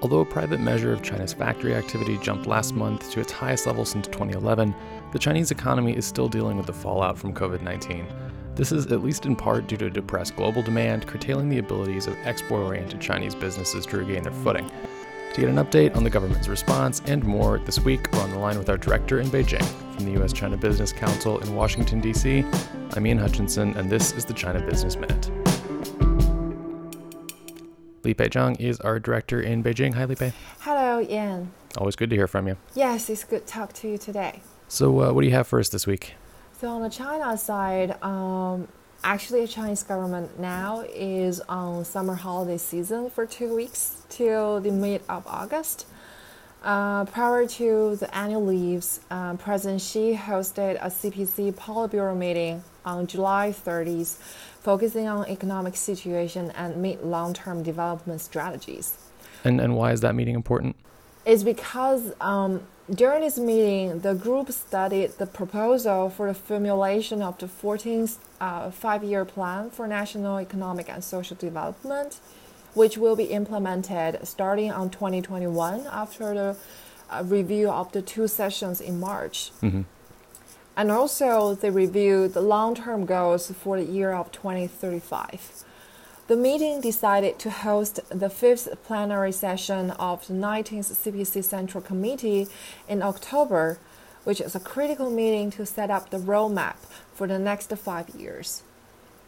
Although a private measure of China's factory activity jumped last month to its highest level since 2011, the Chinese economy is still dealing with the fallout from COVID-19. This is at least in part due to depressed global demand, curtailing the abilities of export-oriented Chinese businesses to regain their footing. To get an update on the government's response and more this week, we're on the line with our director in Beijing from the U.S.-China Business Council in Washington, D.C. I'm Ian Hutchinson, and this is the China Business Minute. Li Pei Zhang is our director in Beijing. Hi, Li Pei. Hello, Ian. Always good to hear from you. Yes, it's good to talk to you today. So what do you have for us this week? So on the China side, actually the Chinese government now is on summer holiday season for 2 weeks till the mid of August. Prior to the annual leaves, President Xi hosted a CPC Politburo meeting on July 30th, focusing on economic situation and mid-long-term development strategies. And why is that meeting important? It's because during this meeting, the group studied the proposal for the formulation of the 14th five-year plan for national economic and social development, which will be implemented starting on 2021 after the review of the two sessions in March. Mm-hmm. And also, they reviewed the long-term goals for the year of 2035. The meeting decided to host the fifth plenary session of the 19th CPC Central Committee in October, which is a critical meeting to set up the roadmap for the next 5 years.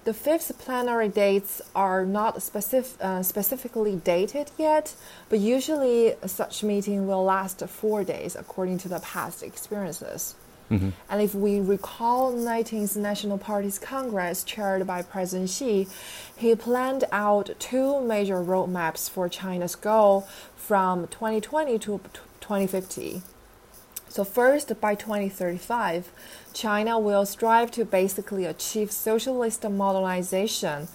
The fifth plenary dates are not specifically dated yet, but usually such meeting will last 4 days according to the past experiences. Mm-hmm. And if we recall 19th National Party's Congress chaired by President Xi, he planned out two major roadmaps for China's goal from 2020 to 2050. So first, by 2035, China will strive to basically achieve socialist modernization.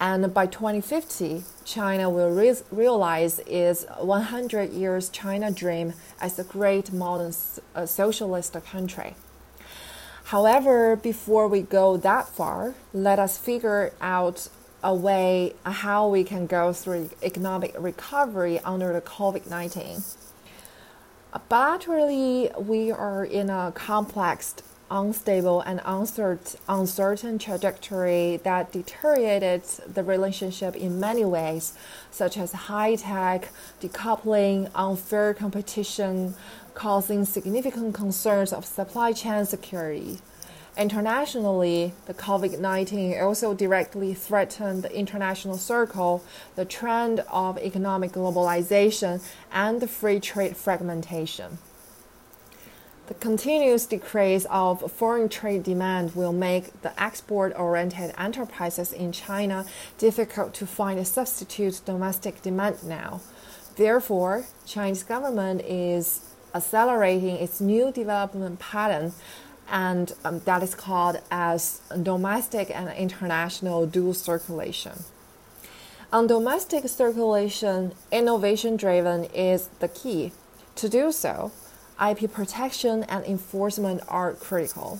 And by 2050, China will realize its 100 years China dream as a great modern socialist country. However, before we go that far, let us figure out a way how we can go through economic recovery under the COVID-19. Bilaterally, we are in a complex, unstable and uncertain trajectory that deteriorated the relationship in many ways, such as high-tech, decoupling, unfair competition, causing significant concerns of supply chain security. Internationally, the COVID-19 also directly threatened the international circle, the trend of economic globalization, and the free trade fragmentation. The continuous decrease of foreign trade demand will make the export-oriented enterprises in China difficult to find a substitute for domestic demand now. Therefore, Chinese government is accelerating its new development pattern, and that is called as domestic and international dual circulation. On domestic circulation, innovation-driven is the key. To do so, IP protection and enforcement are critical.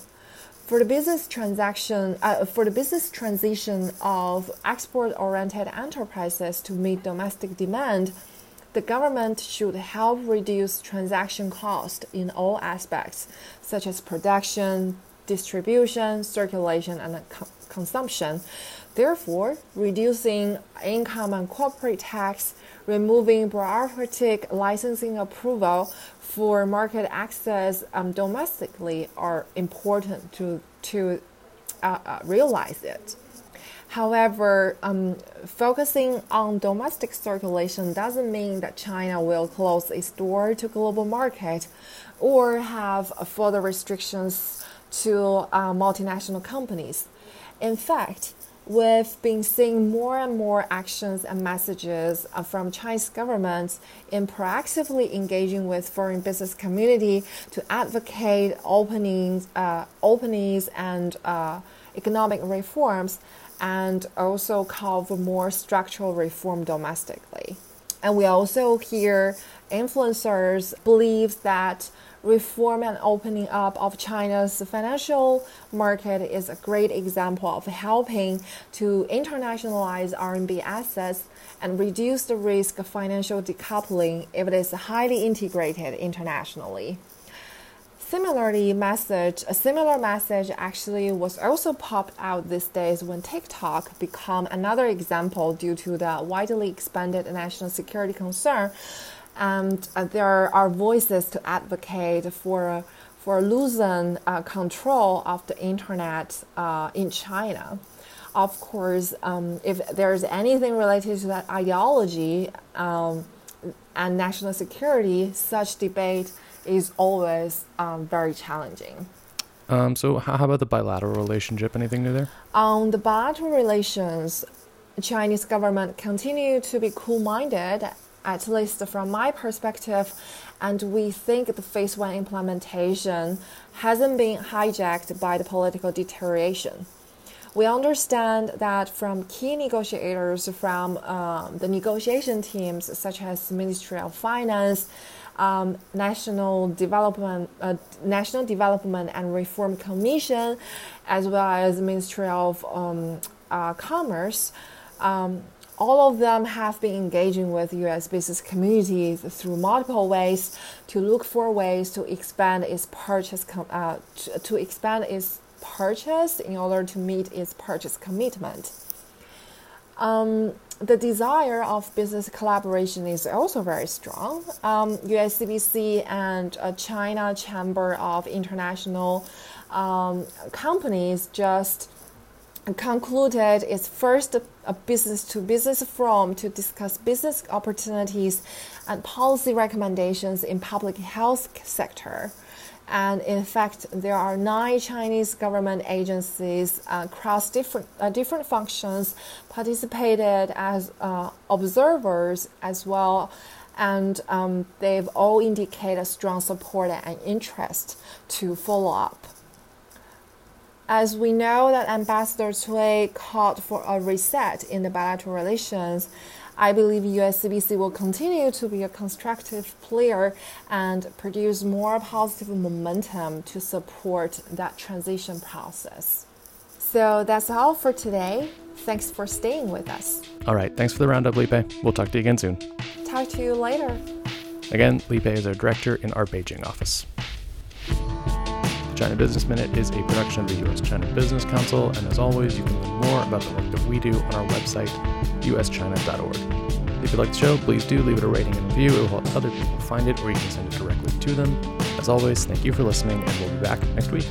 For the business transition of export-oriented enterprises to meet domestic demand, the government should help reduce transaction costs in all aspects, such as production, distribution, circulation, and consumption. Therefore, reducing income and corporate tax, removing bureaucratic licensing approval for market access domestically are important to realize it. However, focusing on domestic circulation doesn't mean that China will close its door to global market or have further restrictions to multinational companies. In fact, we've been seeing more and more actions and messages from Chinese governments in proactively engaging with foreign business community to advocate openings and economic reforms, and also call for more structural reform domestically. And we also hear influencers believe that reform and opening up of China's financial market is a great example of helping to internationalize RMB assets and reduce the risk of financial decoupling if it is highly integrated internationally. Similarly, a similar message actually was also popped out these days when TikTok became another example due to the widely expanded national security concern. And there are voices to advocate for loosening control of the internet in China. Of course, if there's anything related to that ideology and national security, such debate is always very challenging. So how about the bilateral relationship? Anything new there? On the bilateral relations, the Chinese government continue to be cool-minded, at least from my perspective, and we think the Phase 1 implementation hasn't been hijacked by the political deterioration. We understand that from key negotiators from the negotiation teams, such as Ministry of Finance, National Development and Reform Commission, as well as Ministry of Commerce, all of them have been engaging with U.S. business communities through multiple ways to look for ways to expand its purchase in order to meet its purchase commitment. The desire of business collaboration is also very strong. USCBC and China Chamber of International Companies just concluded its first business-to-business forum to discuss business opportunities and policy recommendations in public health sector. And in fact, there are 9 Chinese government agencies across different functions participated as observers as well, and they've all indicated strong support and interest to follow up. As we know that Ambassador Cui called for a reset in the bilateral relations, I believe USCBC will continue to be a constructive player and produce more positive momentum to support that transition process. So that's all for today. Thanks for staying with us. All right. Thanks for the roundup, Li Pei. We'll talk to you again soon. Talk to you later. Again, Li Pei is our director in our Beijing office. China Business Minute is a production of the U.S.-China Business Council, and as always, you can learn more about the work that we do on our website, uschina.org. If you like the show, please do leave it a rating and review. It will help other people find it, or you can send it directly to them. As always, thank you for listening, and we'll be back next week.